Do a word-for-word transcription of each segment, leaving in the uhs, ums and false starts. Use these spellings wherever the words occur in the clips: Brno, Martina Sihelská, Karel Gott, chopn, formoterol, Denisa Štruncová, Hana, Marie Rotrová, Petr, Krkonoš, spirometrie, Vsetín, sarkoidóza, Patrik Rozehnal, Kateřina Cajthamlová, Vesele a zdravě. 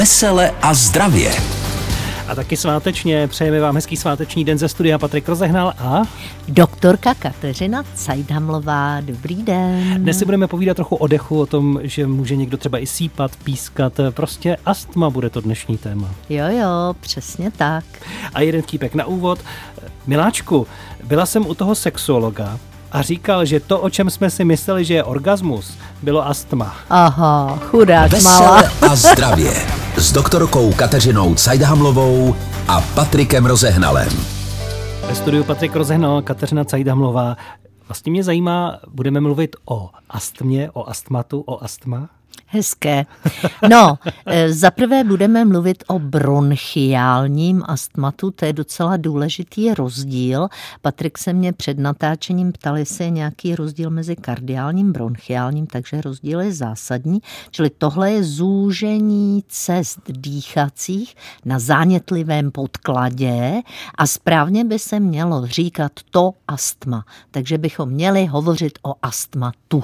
Vesele a zdravě. A taky svátečně přejeme vám hezký sváteční den ze studia Patrik Rozehnal a doktorka Kateřina Cajthamlová. Dobrý den. Dnes si budeme povídat trochu o dechu, o tom, že může někdo třeba i sípat, pískat, prostě astma bude to dnešní téma. Jo, jo, přesně tak. A jeden vtípek na úvod. Miláčku, byla jsem u toho sexuologa a říkal, že to, o čem jsme si mysleli, že je orgasmus, bylo astma. Aha, chudák malá. Vesele a zdravě s doktorkou Kateřinou Cajthamlovou a Patrikem Rozehnalem. Ve studiu Patrik Rozehnal, Kateřina Cajthamlová. Vlastně mě zajímá, budeme mluvit o astmě, o astmatu, o astma. Hezké. No, zaprvé budeme mluvit o bronchiálním astmatu, to je docela důležitý rozdíl. Patrik se mě před natáčením ptal, jestli je nějaký rozdíl mezi kardiálním a bronchiálním, takže rozdíl je zásadní. Čili tohle je zúžení cest dýchacích na zánětlivém podkladě a správně by se mělo říkat to astma, takže bychom měli hovořit o astmatu.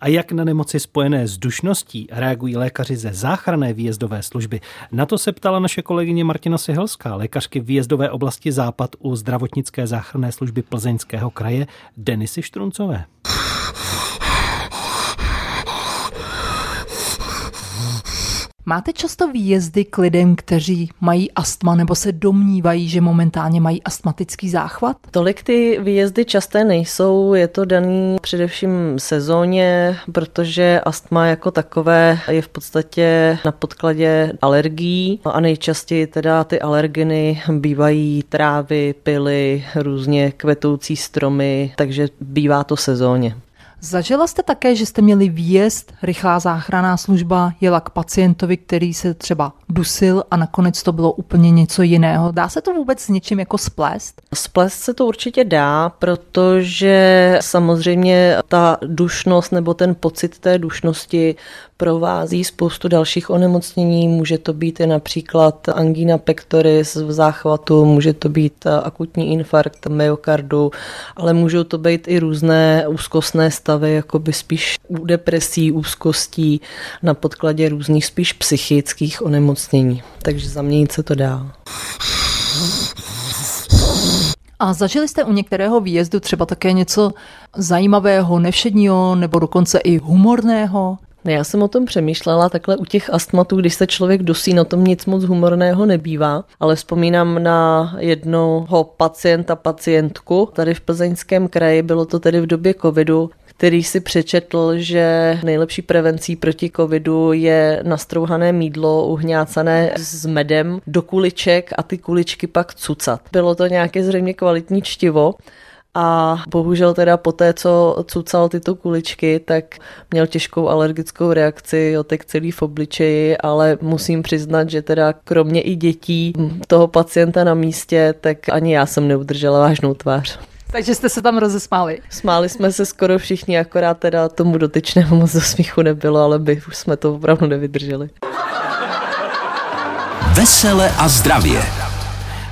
A jak na nemoci spojené s dušností reagují lékaři ze záchranné výjezdové služby? Na to se ptala naše kolegyně Martina Sihelská, lékařky výjezdové oblasti Západ u zdravotnické záchranné služby Plzeňského kraje Denisy Štruncové. Máte často výjezdy k lidem, kteří mají astma nebo se domnívají, že momentálně mají astmatický záchvat? Tolik ty výjezdy časté nejsou, je to daný především sezóně, protože astma jako takové je v podstatě na podkladě alergií a nejčastěji teda ty alergeny bývají trávy, pily, různě kvetoucí stromy, takže bývá to sezóně. Zažila jste také, že jste měli výjezd, rychlá záchranná služba jela k pacientovi, který se třeba dusil a nakonec to bylo úplně něco jiného. Dá se to vůbec s něčím jako splést? Splést se to určitě dá, protože samozřejmě ta dušnost nebo ten pocit té dušnosti provází spoustu dalších onemocnění. Může to být i například angína pectoris v záchvatu, může to být akutní infarkt myokardu, ale můžou to být i různé úzkostné stavy, jakoby spíš u depresí, úzkostí, na podkladě různých spíš psychických onemocnění. Takže zaměnit se to dá. A zažili jste u některého výjezdu třeba také něco zajímavého, nevšedního nebo dokonce i humorného? Já jsem o tom přemýšlela, takhle u těch astmatů, když se člověk dusí, na tom nic moc humorného nebývá, ale vzpomínám na jednoho pacienta, pacientku. Tady v Plzeňském kraji, bylo to tedy v době covidu, který si přečetl, že nejlepší prevencí proti covidu je nastrouhané mýdlo uhňácané s medem do kuliček a ty kuličky pak cucat. Bylo to nějaké zřejmě kvalitní čtivo. A bohužel teda po té, co cucal tyto kuličky, tak měl těžkou alergickou reakci, jotek celý v obličeji, ale musím přiznat, že teda kromě i dětí toho pacienta na místě, tak ani já jsem neudržela vážnou tvář. Takže jste se tam rozesmáli. Smáli jsme se skoro všichni, akorát teda tomu dotyčnému moc do smíchu nebylo, ale by už jsme to opravdu nevydrželi. Vesele a zdravě.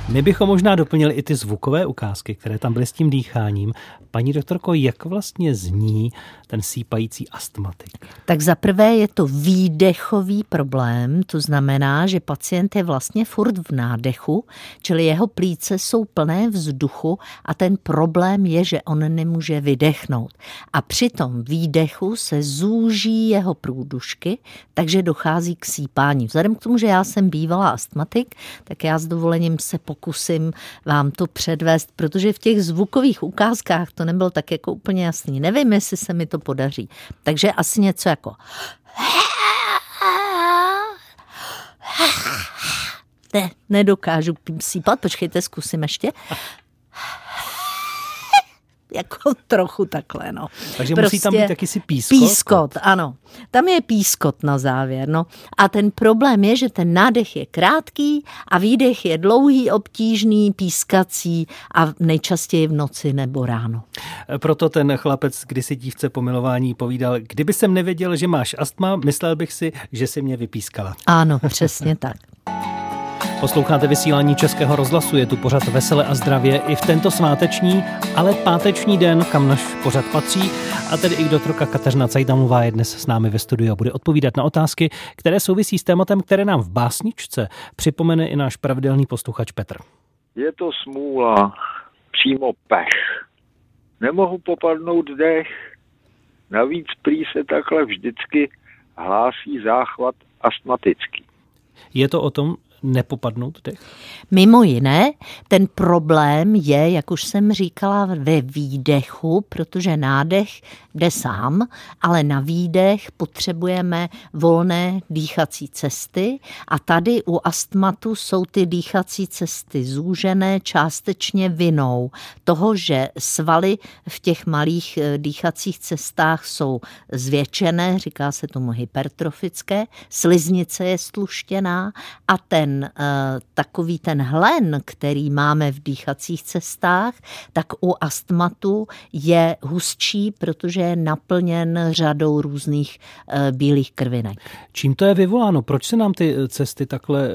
My bychom možná doplnili i ty zvukové ukázky, které tam byly s tím dýcháním. Paní doktorko, jak vlastně zní ten sípající astmatik? Tak zaprvé je to výdechový problém, to znamená, že pacient je vlastně furt v nádechu, čili jeho plíce jsou plné vzduchu a ten problém je, že on nemůže vydechnout. A při tom výdechu se zúží jeho průdušky, takže dochází k sípání. Vzhledem k tomu, že já jsem bývalá astmatik, tak já s dovolením se pokusím vám to předvést, protože v těch zvukových ukázkách to nebylo tak jako úplně jasný. Nevím, jestli se mi to podaří. Takže asi něco jako ne, nedokážu sípat, počkejte, zkusím ještě. Jako trochu takhle, no. Takže prostě musí tam být jakýsi pískot. Pískot, ano. Tam je pískot na závěr, no. A ten problém je, že ten nádech je krátký a výdech je dlouhý, obtížný, pískací a nejčastěji v noci nebo ráno. Proto ten chlapec kdysi dívce po milování povídal, kdyby jsem nevěděl, že máš astma, myslel bych si, že jsi mě vypískala. Ano, přesně tak. Posloucháte vysílání Českého rozhlasu, je tu pořad Vesele a zdravě i v tento sváteční, ale páteční den, kam náš pořad patří. A tedy i doktorka Kateřina Cajthamlová je dnes s námi ve studiu a bude odpovídat na otázky, které souvisí s tématem, které nám v básničce připomene i náš pravidelný posluchač Petr. Je to smůla, přímo pech. Nemohu popadnout dech. Navíc prý se takhle vždycky hlásí záchvat astmatický. Je to o tom nepopadnout dech? Mimo jiné, ten problém je, jak už jsem říkala, ve výdechu, protože nádech jde sám, ale na výdech potřebujeme volné dýchací cesty a tady u astmatu jsou ty dýchací cesty zúžené částečně vinou toho, že svaly v těch malých dýchacích cestách jsou zvětšené, říká se tomu hypertrofické, sliznice je stluštěná a ten takový ten hlen, který máme v dýchacích cestách, tak u astmatu je hustší, protože je naplněn řadou různých bílých krvinek. Čím to je vyvoláno? Proč se nám ty cesty takhle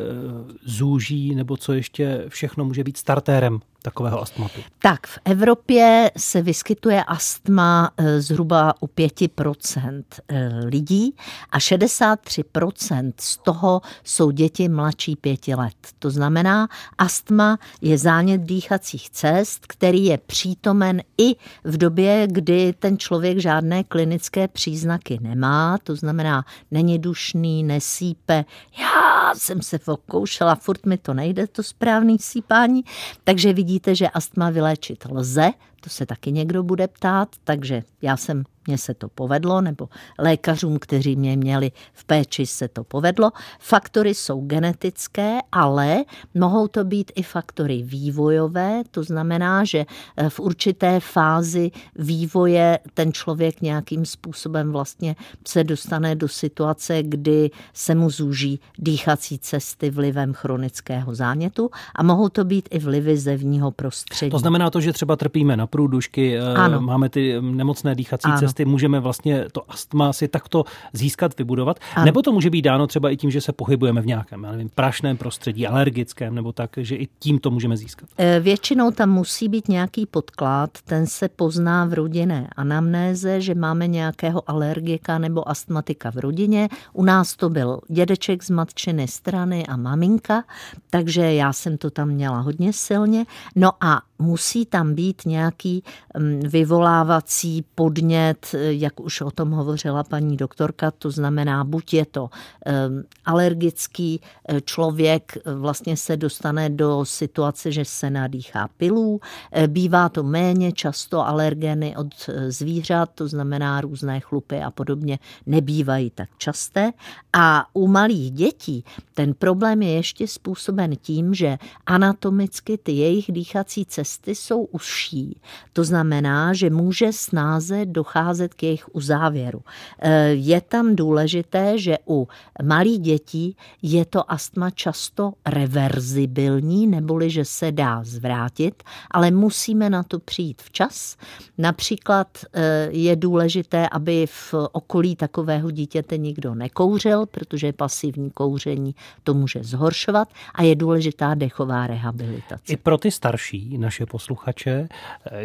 zúží, nebo co ještě všechno může být startérem takového astmatu? Tak, v Evropě se vyskytuje astma zhruba u pět procent lidí a šedesát tři procent z toho jsou děti mladší pěti let. To znamená, astma je zánět dýchacích cest, který je přítomen i v době, kdy ten člověk žádné klinické příznaky nemá, to znamená, není dušný, nesýpe, já jsem se pokoušela, furt mi to nejde, to správný sípání, takže vidí Vidíte, že astma vyléčit lze, to se taky někdo bude ptát, takže já jsem, mně se to povedlo, nebo lékařům, kteří mě měli v péči, se to povedlo. Faktory jsou genetické, ale mohou to být i faktory vývojové, to znamená, že v určité fázi vývoje ten člověk nějakým způsobem vlastně se dostane do situace, kdy se mu zúží dýchací cesty vlivem chronického zánětu a mohou to být i vlivy zevního prostředí. To znamená to, že třeba trpíme na průdušky, ano. Máme ty nemocné dýchací ano. cesty, můžeme vlastně to astma si takto získat, vybudovat, ano. nebo to může být dáno třeba i tím, že se pohybujeme v nějakém, já nevím, prašném prostředí, alergickém, nebo tak, že i tím to můžeme získat. Většinou tam musí být nějaký podklad, ten se pozná v rodinné anamnéze, že máme nějakého alergika nebo astmatika v rodině. U nás to byl dědeček z matčiny strany a maminka, takže já jsem to tam měla hodně silně. No a musí tam být nějaký vyvolávací podnět, jak už o tom hovořila paní doktorka, to znamená, buď je to alergický člověk, vlastně se dostane do situace, že se nadýchá pilů, bývá to méně často alergeny od zvířat, to znamená různé chlupy a podobně, nebývají tak časté. A u malých dětí ten problém je ještě způsoben tím, že anatomicky ty jejich dýchací cesty jsou užší. To znamená, že může snáze docházet k jejich uzávěru. Je tam důležité, že u malých dětí je to astma často reverzibilní, neboli že se dá zvrátit, ale musíme na to přijít včas. Například je důležité, aby v okolí takového dítěte nikdo nekouřil, protože pasivní kouření to může zhoršovat a je důležitá dechová rehabilitace. I pro ty starší naše posluchače,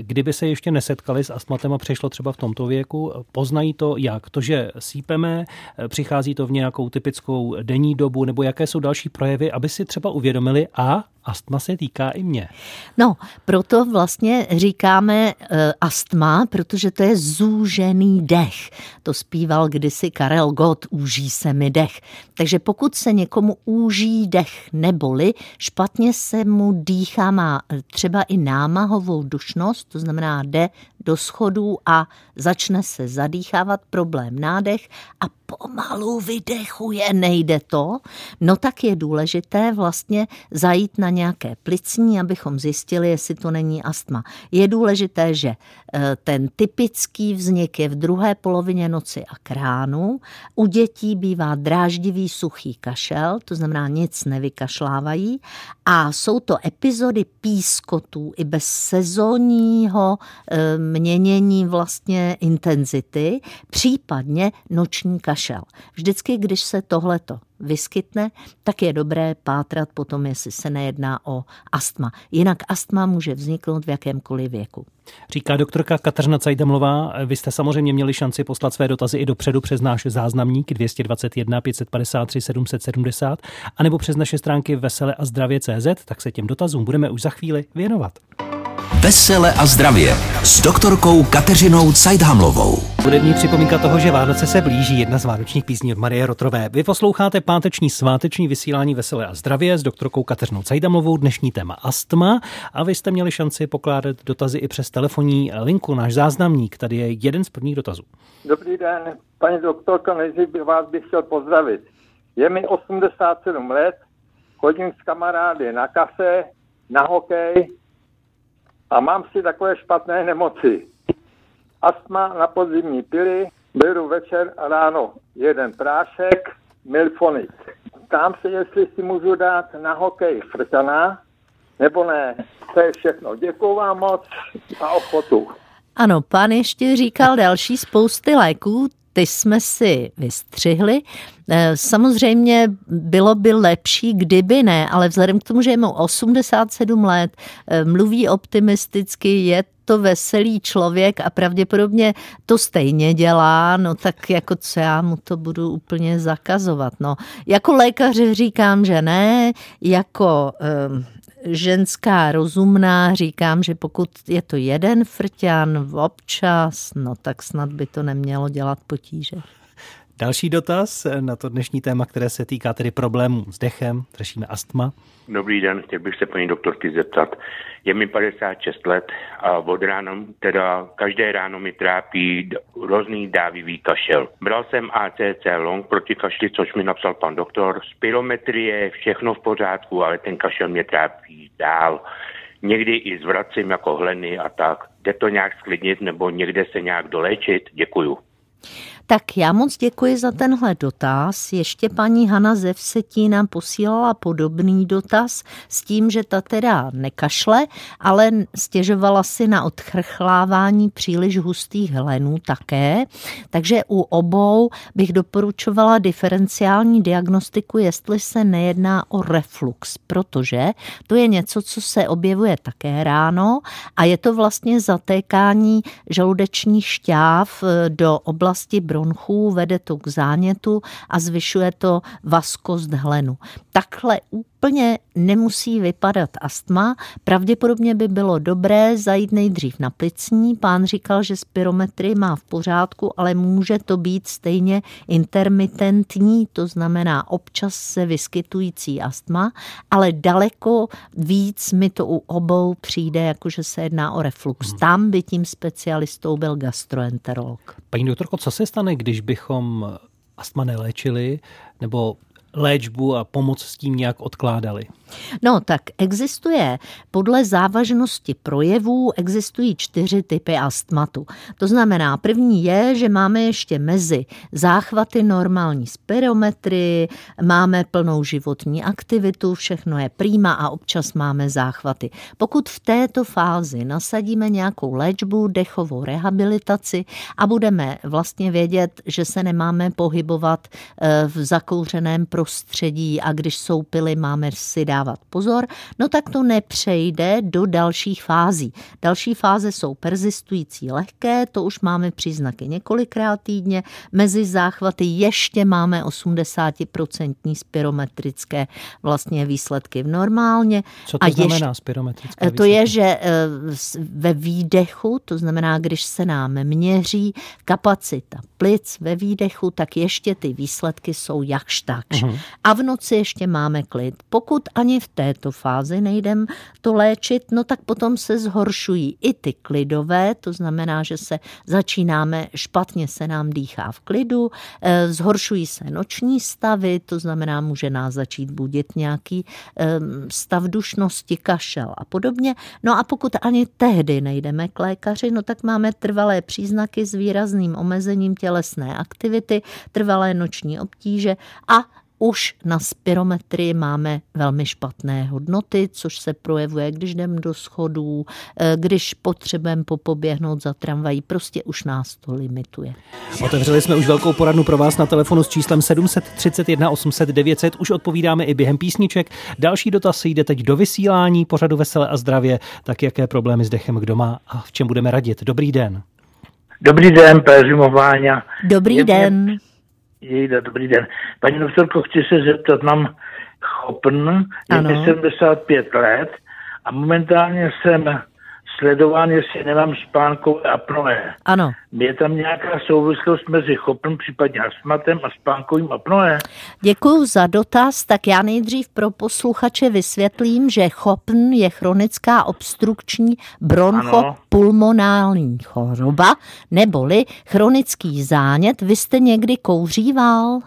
kdyby se ještě nesetkali s astmatem a přišlo třeba v tomto věku, poznají to jak? To, že sípeme, přichází to v nějakou typickou denní dobu, nebo jaké jsou další projevy, aby si třeba uvědomili a astma se týká i mě. No, proto vlastně říkáme e, astma, protože to je zúžený dech. To zpíval kdysi Karel Gott, úží se mi dech. Takže pokud se někomu úží dech neboli, špatně se mu dýchá, má třeba i námahovou dušnost, to znamená jde do schodů a začne se zadýchávat, problém nádech a pomalu vydechuje, nejde to, no tak je důležité vlastně zajít na nějaké plicní, abychom zjistili, jestli to není astma. Je důležité, že ten typický vznik je v druhé polovině noci a k ránu. U dětí bývá dráždivý suchý kašel, to znamená nic nevykašlávají a jsou to epizody pískotů i bez sezónního měnění vlastně intenzity, případně noční kašel. našel. Vždycky, když se tohleto vyskytne, tak je dobré pátrat potom, jestli se nejedná o astma. Jinak astma může vzniknout v jakémkoliv věku. Říká doktorka Kateřina Cajthamlová. Vy jste samozřejmě měli šanci poslat své dotazy i dopředu přes náš záznamník dvě stě dvacet jedna, pět set padesát tři, sedm set sedmdesát anebo přes naše stránky vesele a zdravě tečka cé zet, tak se těm dotazům budeme už za chvíli věnovat. Vesele a zdravě s doktorkou Kateřinou Cajthamlovou. Hudební připomínka toho, že Vánoce se blíží, jedna z vánočních písní od Marie Rotrové. Vy posloucháte páteční sváteční vysílání Vesele a zdravě s doktorkou Kateřinou Cajthamlovou, dnešní téma astma, a vy jste měli šanci pokládat dotazy i přes telefonní linku, náš záznamník. Tady je jeden z prvních dotazů. Dobrý den, paní doktorko, nejdřív bych vás bych chtěl pozdravit. Je mi osmdesát sedm let, chodím s kamarády na kafe, na hokej, a mám si takové špatné nemoci. Astma na podzimní pily, beru večer a ráno jeden prášek, Milfonit. Ptám se, jestli si můžu dát na hokej frkana, nebo ne. To je všechno. Děkuju vám moc a ochotu. Ano, pan ještě říkal další spousty léků, ty jsme si vystřihli. Samozřejmě bylo by lepší, kdyby ne, ale vzhledem k tomu, že je mu osmdesát sedm let, mluví optimisticky, je to veselý člověk a pravděpodobně to stejně dělá, no tak jako co já mu to budu úplně zakazovat. No, jako lékař říkám, že ne, jako um, ženská rozumná říkám, že pokud je to jeden frťan občas, no tak snad by to nemělo dělat potíže. Další dotaz na to dnešní téma, které se týká tedy problémů s dechem, řešíme astma. Dobrý den, chtěl bych se paní doktorky zeptat. Je mi padesát šest let a od rána, teda každé ráno mi trápí hrozný dávivý kašel. Bral jsem á cé cé long proti kašli, což mi napsal pan doktor. Spirometrie, všechno v pořádku, ale ten kašel mě trápí dál. Někdy i zvracím jako hleny a tak. Jde to nějak sklidnit nebo někde se nějak doléčit? Děkuju. Tak já moc děkuji za tenhle dotaz. Ještě paní Hana ze Vsetína posílala podobný dotaz s tím, že ta teda nekašle, ale stěžovala si na odchrchlávání příliš hustých hlenů také. Takže u obou bych doporučovala diferenciální diagnostiku, jestli se nejedná o reflux, protože to je něco, co se objevuje také ráno a je to vlastně zatékání žaludečních šťáv do oblasti bronchů, vede to k zánětu a zvyšuje to vaskost hlenu. Takhle úplně nemusí vypadat astma. Pravděpodobně by bylo dobré zajít nejdřív na plicní. Pán říkal, že spirometrii má v pořádku, ale může to být stejně intermitentní, to znamená občas se vyskytující astma, ale daleko víc mi to u obou přijde, jakože se jedná o reflux. Hmm. Tam by tím specialistou byl gastroenterolog. Paní doktorko, co se stane, když bychom astma neléčili nebo léčbu a pomoc s tím nějak odkládali? No tak existuje, podle závažnosti projevů existují čtyři typy astmatu. To znamená, první je, že máme ještě mezi záchvaty normální spirometrii, máme plnou životní aktivitu, všechno je prima a občas máme záchvaty. Pokud v této fázi nasadíme nějakou léčbu, dechovou rehabilitaci a budeme vlastně vědět, že se nemáme pohybovat v zakouřeném prostředí a když jsou pily, máme si dát pozor, no tak to nepřejde do dalších fází. Další fáze jsou persistující lehké, to už máme příznaky několikrát týdně, mezi záchvaty ještě máme osmdesát procent spirometrické vlastně výsledky v normálně. Co to a znamená ještě, spirometrické výsledky? To je, že ve výdechu, to znamená, když se nám měří kapacita plic ve výdechu, tak ještě ty výsledky jsou jakž takž. Uhum. A v noci ještě máme klid. Pokud ani v této fázi nejdem to léčit, no tak potom se zhoršují i ty klidové, to znamená, že se začínáme, špatně se nám dýchá v klidu, zhoršují se noční stavy, to znamená, může nás začít budit nějaký stav dušnosti, kašel a podobně. No a pokud ani tehdy nejdeme k lékaři, no tak máme trvalé příznaky s výrazným omezením tělesné aktivity, trvalé noční obtíže a Už na spirometrii máme velmi špatné hodnoty, což se projevuje, když jdem do schodů, když potřebujeme popoběhnout za tramvají, prostě už nás to limituje. Otevřeli jsme už velkou poradnu pro vás na telefonu s číslem sedm set třicet jedna osm set devět set. Už odpovídáme i během písniček. Další dotaz jde teď do vysílání pořadu Vesele a zdravě. Tak jaké problémy s dechem kdo má a v čem budeme radit? Dobrý den. Dobrý den, Peřimování. Dobrý Jepně. den. Jejda, dobrý den. Paní doktorko, chci se zeptat, mám chopn, je sedmdesát pět let a momentálně jsem sledován, jestli nemám spánkové apnoe. Ano. Je tam nějaká souvislost mezi chopn, případně astmatem a spánkovým apnoe? Děkuju za dotaz. Tak já nejdřív pro posluchače vysvětlím, že chopn je chronická obstrukční bronchopulmonální choroba, neboli chronický zánět. Vy jste někdy kouříval?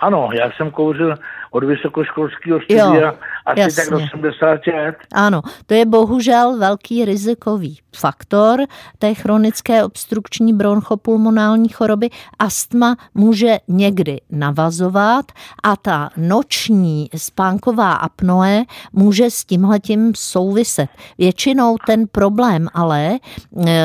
Ano, já jsem kouřil od vysokoškolského studia asi jasně. tak do osmdesáti let. Ano, to je bohužel velký rizikový faktor té chronické obstrukční bronchopulmonální choroby. Astma může někdy navazovat a ta noční spánková apnoe může s tímhletím souviset. Většinou ten problém ale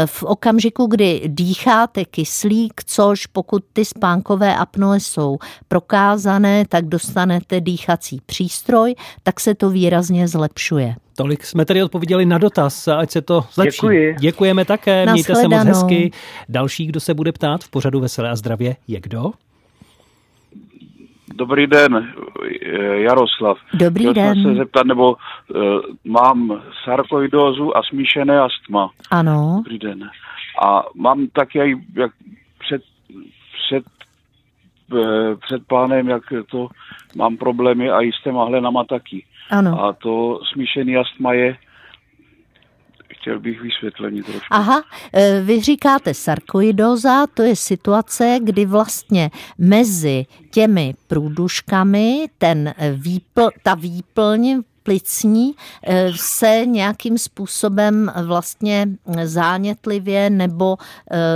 v okamžiku, kdy dýcháte kyslík, což pokud ty spánkové apnoe jsou prokázané, tak dostanete dýchací přístroj, tak se to výrazně zlepšuje. Tolik jsme tedy odpověděli na dotaz, ať se to zlepší. Děkuji. Děkujeme také, na mějte shledanou. Se moc hezky. Další, kdo se bude ptát v pořadu Veselé a zdravě, je kdo? Dobrý den, Jaroslav. Dobrý Chtěl den. Chtěl se zeptat, nebo uh, mám sarkoidózu a smíšené astma. Ano. Dobrý den. A mám také jak před, před před plánem, jak to mám problémy a i s těma hlenama taky. Ano. A to smíšený astma je, chtěl bych vysvětlení trošku. Aha, vy říkáte sarkoidóza, to je situace, kdy vlastně mezi těmi průduškami ten výpl, ta výplň plicní se nějakým způsobem vlastně zánětlivě nebo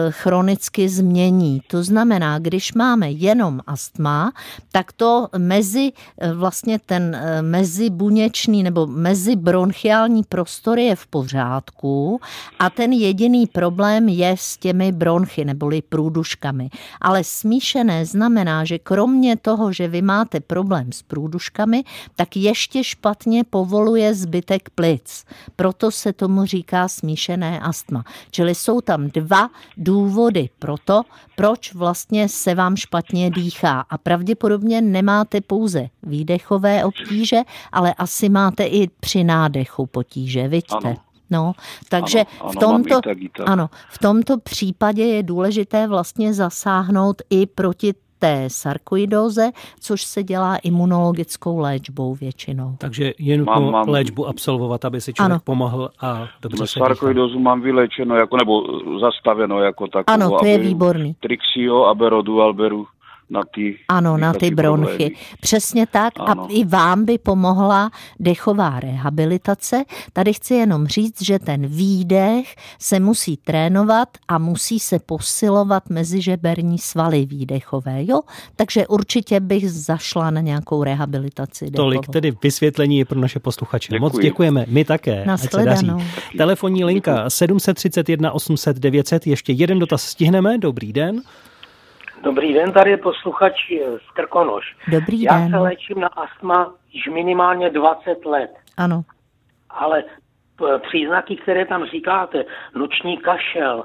chronicky změní. To znamená, když máme jenom astma, tak to mezi vlastně ten mezibuněčný nebo mezibronchiální prostor je v pořádku a ten jediný problém je s těmi bronchy neboli průduškami. Ale smíšené znamená, že kromě toho, že vy máte problém s průduškami, tak ještě špatně povoluje zbytek plic. Proto se tomu říká smíšené astma. Čili jsou tam dva důvody pro to, proč vlastně se vám špatně dýchá. A pravděpodobně nemáte pouze výdechové obtíže, ale asi máte i při nádechu potíže, vidíte? No, takže ano, ano, v tomto, tak, tak. Ano, v tomto případě je důležité vlastně zasáhnout i proti té sarkoidóze, což se dělá imunologickou léčbou většinou. Takže je nutno mám, mám, léčbu absolvovat, aby si člověk ano. pomohl a dobře se dýchá. Sarkoidózu mám vylečeno, jako, nebo zastaveno jako takovou. Ano, to je výborný. Trixio, Aberodu, Alberu. Na ty, ano, na ty bronchy. Problémy. Přesně tak. Ano. A i vám by pomohla dechová rehabilitace. Tady chci jenom říct, že ten výdech se musí trénovat a musí se posilovat mezižeberní svaly výdechové. Jo? Takže určitě bych zašla na nějakou rehabilitaci dechovou. Tolik tedy vysvětlení je pro naše posluchače. Děkuji. Moc děkujeme. My také. Nashledanou. Telefonní linka sedm set třicet jedna osm set devět set. Ještě jeden dotaz stihneme. Dobrý den. Dobrý den, tady je posluchač z Krkonoš. Dobrý Já den. Já se léčím na astma již minimálně dvacet let. Ano. Ale příznaky, které tam říkáte, noční kašel,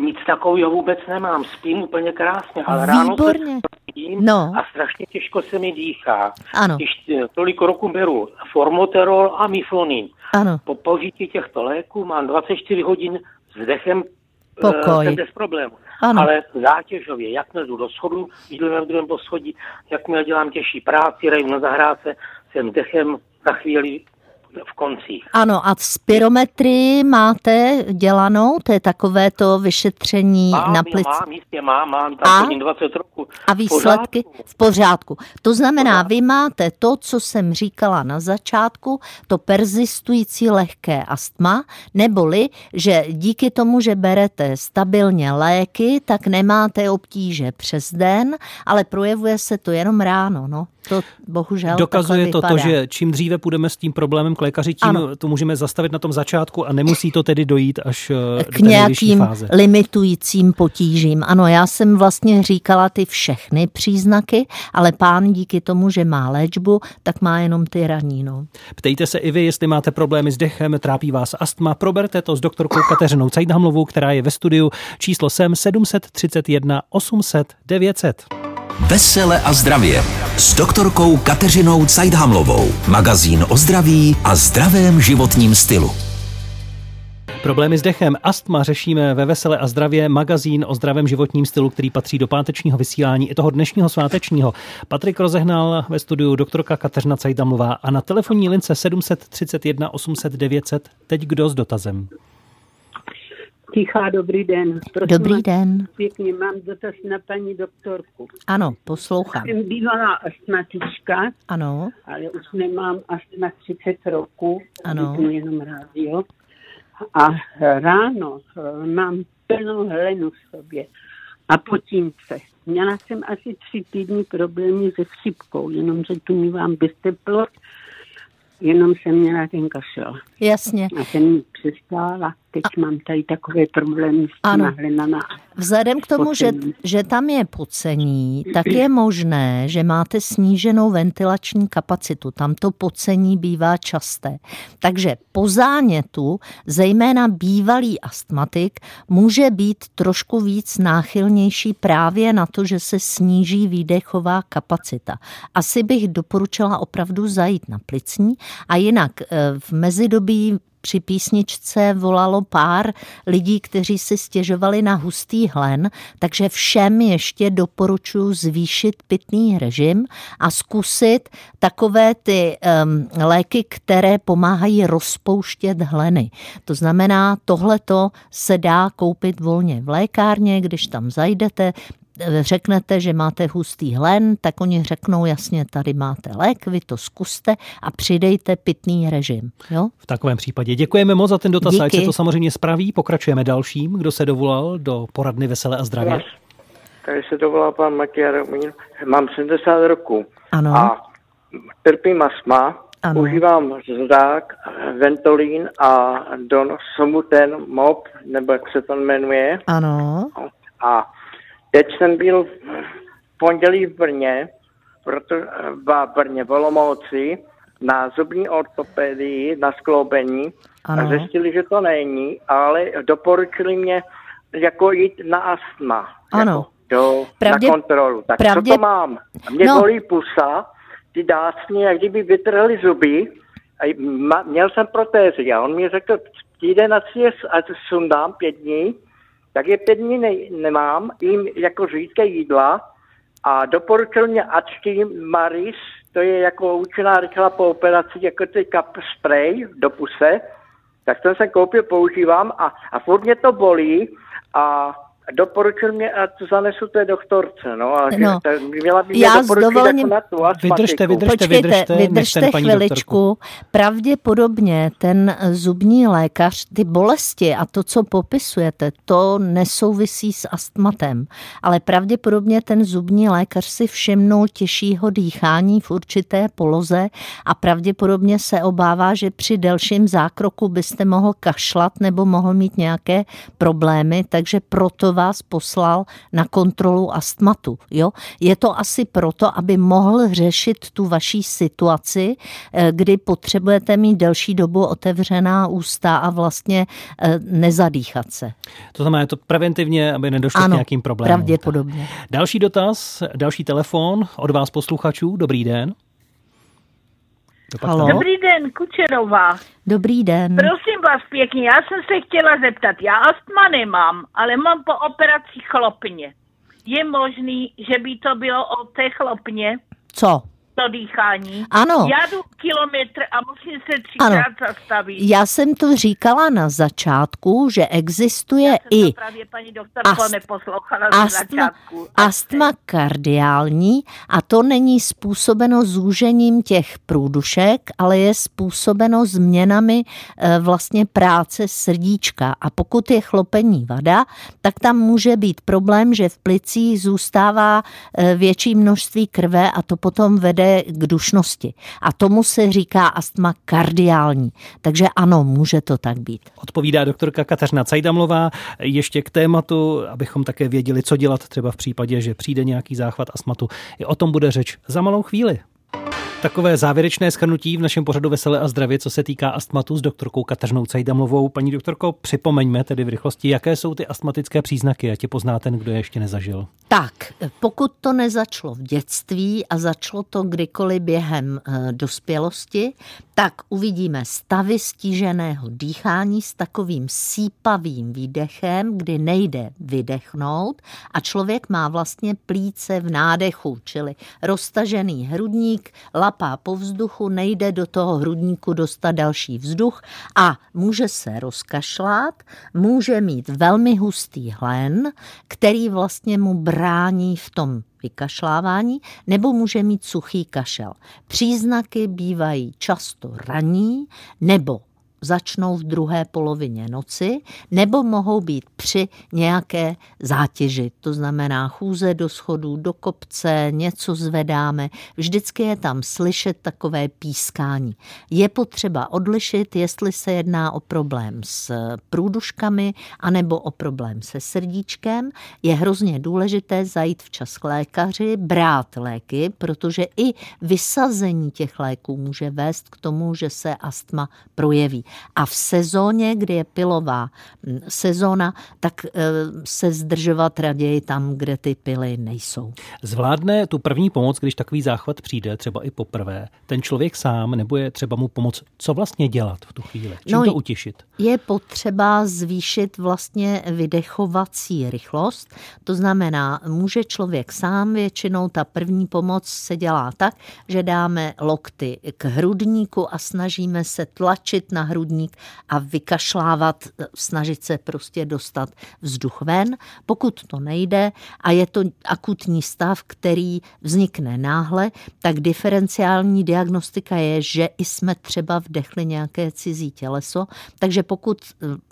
nic takového vůbec nemám, spím úplně krásně, ale Výborně. ráno se spím no. a strašně těžko se mi dýchá. Ano. Když tolik roku beru formoterol a miflonin. Ano. Po požití těchto léků mám dvacet čtyři hodin s dechem Pokoj. Jsem bez problému. Ano. Ale zátěžově, jakmile jdu do schodu, jdu na druhém poschodí, jakmile dělám těžší práci, rejdu na zahrádce, jsem dechem na chvíli v koncích. Ano, a spirometrii máte dělanou? To je takové to vyšetření mám, na plic. Mám, jistě mám, mám takovým dvacet roků. A výsledky? V pořádku. V pořádku. To znamená, vy máte to, co jsem říkala na začátku, to persistující lehké astma, neboli, že díky tomu, že berete stabilně léky, tak nemáte obtíže přes den, ale projevuje se to jenom ráno, no. To bohužel dokazuje to, to, že čím dříve půjdeme s tím problémem k lékaři, tím ano. to můžeme zastavit na tom začátku a nemusí to tedy dojít až k do nějakým fáze. Limitujícím potížím. Ano, já jsem vlastně říkala ty všechny příznaky, ale pán díky tomu, že má léčbu, tak má jenom ty raní. Ptejte se i vy, jestli máte problémy s dechem, trápí vás astma, proberte to s doktorkou Kateřinou Cajthamlovou, která je ve studiu. Číslo sem sedm tři jedna osm nula nula devět nula nula. Vesele a zdravě s doktorkou Kateřinou Cajthamlovou. Magazín o zdraví a zdravém životním stylu. Problémy s dechem, astma řešíme ve Vesele a zdravě, magazín o zdravém životním stylu, který patří do pátečního vysílání i toho dnešního svátečního. Patrik Rozehnal ve studiu, doktorka Kateřina Cajthamlová a na telefonní lince sedm tři jedna osm nula nula devět nula nula. Teď kdo s dotazem? Tichá, dobrý den. Prosím, dobrý den. Pěkně, mám dotaz na paní doktorku. Ano, poslouchám. Jsem bývalá astmatička. Ano. Ale už nemám astma třicet roků. Ano. Mě jenom rádio. A ráno mám plnou hlenu v sobě a potínce. Měla jsem asi tři týdny problémy se chřipkou, jenomže tu mívám bez teplot, jenom jsem měla ten kašel. Jasně. A ten mi přestála. Teď a... mám tady takové problémy s těma hlenama. Vzhledem k tomu, že, že tam je pocení, tak je možné, že máte sníženou ventilační kapacitu. Tam to pocení bývá časté. Takže po zánětu, zejména bývalý astmatik, může být trošku víc náchylnější právě na to, že se sníží výdechová kapacita. Asi bych doporučila opravdu zajít na plicní a jinak v mezidobí při písničce volalo pár lidí, kteří si stěžovali na hustý hlen, takže všem ještě doporučuji zvýšit pitný režim a zkusit takové ty um, léky, které pomáhají rozpouštět hleny. To znamená, tohleto se dá koupit volně v lékárně, když tam zajdete, řeknete, že máte hustý hlen, tak oni řeknou, jasně, tady máte lék, vy to zkuste a přidejte pitný režim. Jo? V takovém případě děkujeme moc za ten dotaz, ať se to samozřejmě spraví. Pokračujeme dalším, kdo se dovolal do poradny Vesele a zdravě. Tady se dovolal pan Matěj, mám sedmdesát roků. Ano. A trpím astma, ano. Užívám zrák, ventolín a don, somuten, mop, nebo jak se to jmenuje. Ano. A teď jsem byl v pondělí v Brně, proto, v Brně, v Olomouci, na zubní ortopedii, na skloubení. Ano. A zjistili, že to není, ale doporučili mě jako jít na astma. Ano. Jako do, pravdě, na kontrolu. Tak pravdě, co to mám? Mě no. bolí pusa, ty dácně, jak kdyby vytrhli zuby. A ma, měl jsem protézy a on mi řekl, týden na cest, ať sundám pět dní. Tak je pět dní ne, nemám, jím jako řídké jídla a doporučil mě Ačky Maris, to je jako účinná rychlá po operaci, jako ty kap spray do puse, tak to jsem koupil, používám a, a furt mě to bolí a doporučil mě, a to zanesu té doktorce, no, a no. měla by mě doporučit jako na tu astmatiku. Vydržte, vydržte, Počkejte, vydržte, vydržte chviličku. Doktorku. Pravděpodobně ten zubní lékař, ty bolesti a to, co popisujete, to nesouvisí s astmatem, ale pravděpodobně ten zubní lékař si všimnul těžšího dýchání v určité poloze a pravděpodobně se obává, že při delším zákroku byste mohl kašlat nebo mohl mít nějaké problémy, takže proto vás poslal na kontrolu astmatu. Jo? Je to asi proto, aby mohl řešit tu vaší situaci, kdy potřebujete mít delší dobu otevřená ústa a vlastně nezadýchat se. To znamená to preventivně, aby nedošlo ano, k nějakým problémům. Pravděpodobně. Tak. Další dotaz, další telefon od vás posluchačů. Dobrý den. Halo? Dobrý den, Kučerová. Dobrý den. Prosím vás pěkně, já jsem se chtěla zeptat, já astma nemám, ale mám po operaci chlopně. Je možný, že by to bylo o té chlopně? Co? to dýchání. Ano. Já jdu kilometr a musím se třikrát zastavit. Já jsem to říkala na začátku, že existuje Já jsem i to právě paní doktorko ast, neposlouchala na začátku. Astma kardiální, a to není způsobeno zúžením těch průdušek, ale je způsobeno změnami e, vlastně práce srdíčka. A pokud je chlopení vada, tak tam může být problém, že v plicích zůstává e, větší množství krve a to potom vede k dušnosti. A tomu se říká astma kardiální. Takže ano, může to tak být. Odpovídá doktorka Kateřina Cajthamlová. Ještě k tématu, abychom také věděli, co dělat třeba v případě, že přijde nějaký záchvat astmatu. I o tom bude řeč za malou chvíli. Takové závěrečné shrnutí v našem pořadu Vesele a zdravě, co se týká astmatu s doktorkou Kateřinou Cajthamlovou. Paní doktorko, připomeňme tedy v rychlosti, jaké jsou ty astmatické příznaky, ať je pozná ten, kdo je ještě nezažil. Tak, pokud to nezačalo v dětství a začalo to kdykoliv během e, dospělosti, tak uvidíme stavy stíženého dýchání s takovým sípavým výdechem, kdy nejde vydechnout a člověk má vlastně plíce v nádechu, čili roztažený hrudník, lapá po vzduchu, nejde do toho hrudníku dostat další vzduch a může se rozkašlat, může mít velmi hustý hlen, který vlastně mu brání v tom vykašlávání, nebo může mít suchý kašel. Příznaky bývají často ranní nebo začnou v druhé polovině noci, nebo mohou být při nějaké zátěži. To znamená chůze do schodů, do kopce, něco zvedáme. Vždycky je tam slyšet takové pískání. Je potřeba odlišit, jestli se jedná o problém s průduškami anebo o problém se srdíčkem. Je hrozně důležité zajít včas k lékaři, brát léky, protože i vysazení těch léků může vést k tomu, že se astma projeví. A v sezóně, kdy je pilová sezóna, tak se zdržovat raději tam, kde ty pily nejsou. Zvládne tu první pomoc, když takový záchvat přijde, třeba i poprvé, ten člověk sám, nebo je třeba mu pomoct, co vlastně dělat v tu chvíli? Čím no, to utěšit? Je potřeba zvýšit vlastně vydechovací rychlost. To znamená, může člověk sám, většinou ta první pomoc se dělá tak, že dáme lokty k hrudníku a snažíme se tlačit na hrudník a vykašlávat, snažit se prostě dostat vzduch ven. Pokud to nejde a je to akutní stav, který vznikne náhle, tak diferenciální diagnostika je, že jsme třeba vdechli nějaké cizí těleso, takže pokud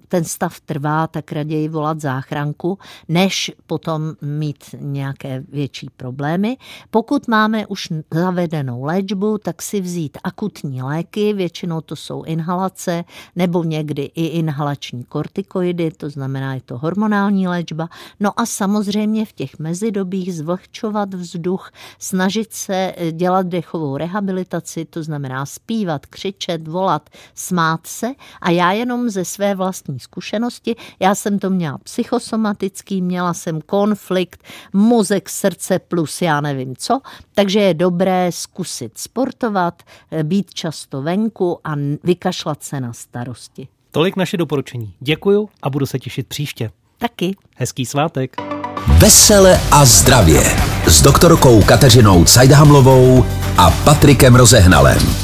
ten stav trvá, tak raději volat záchranku, než potom mít nějaké větší problémy. Pokud máme už zavedenou léčbu, tak si vzít akutní léky, většinou to jsou inhalace nebo někdy i inhalační kortikoidy, to znamená je to hormonální léčba. No a samozřejmě v těch mezidobích zvlhčovat vzduch, snažit se dělat dechovou rehabilitaci, to znamená zpívat, křičet, volat, smát se. A já jenom ze své vlastní zkušenosti. Já jsem to měla psychosomatický, měla jsem konflikt, mozek, srdce plus já nevím co, takže je dobré zkusit sportovat, být často venku a vykašlat se na starosti. Tolik naše doporučení. Děkuju a budu se těšit příště. Taky. Hezký svátek. Vesele a zdravě s doktorkou Kateřinou Cajthamlovou a Patrikem Rozehnalem.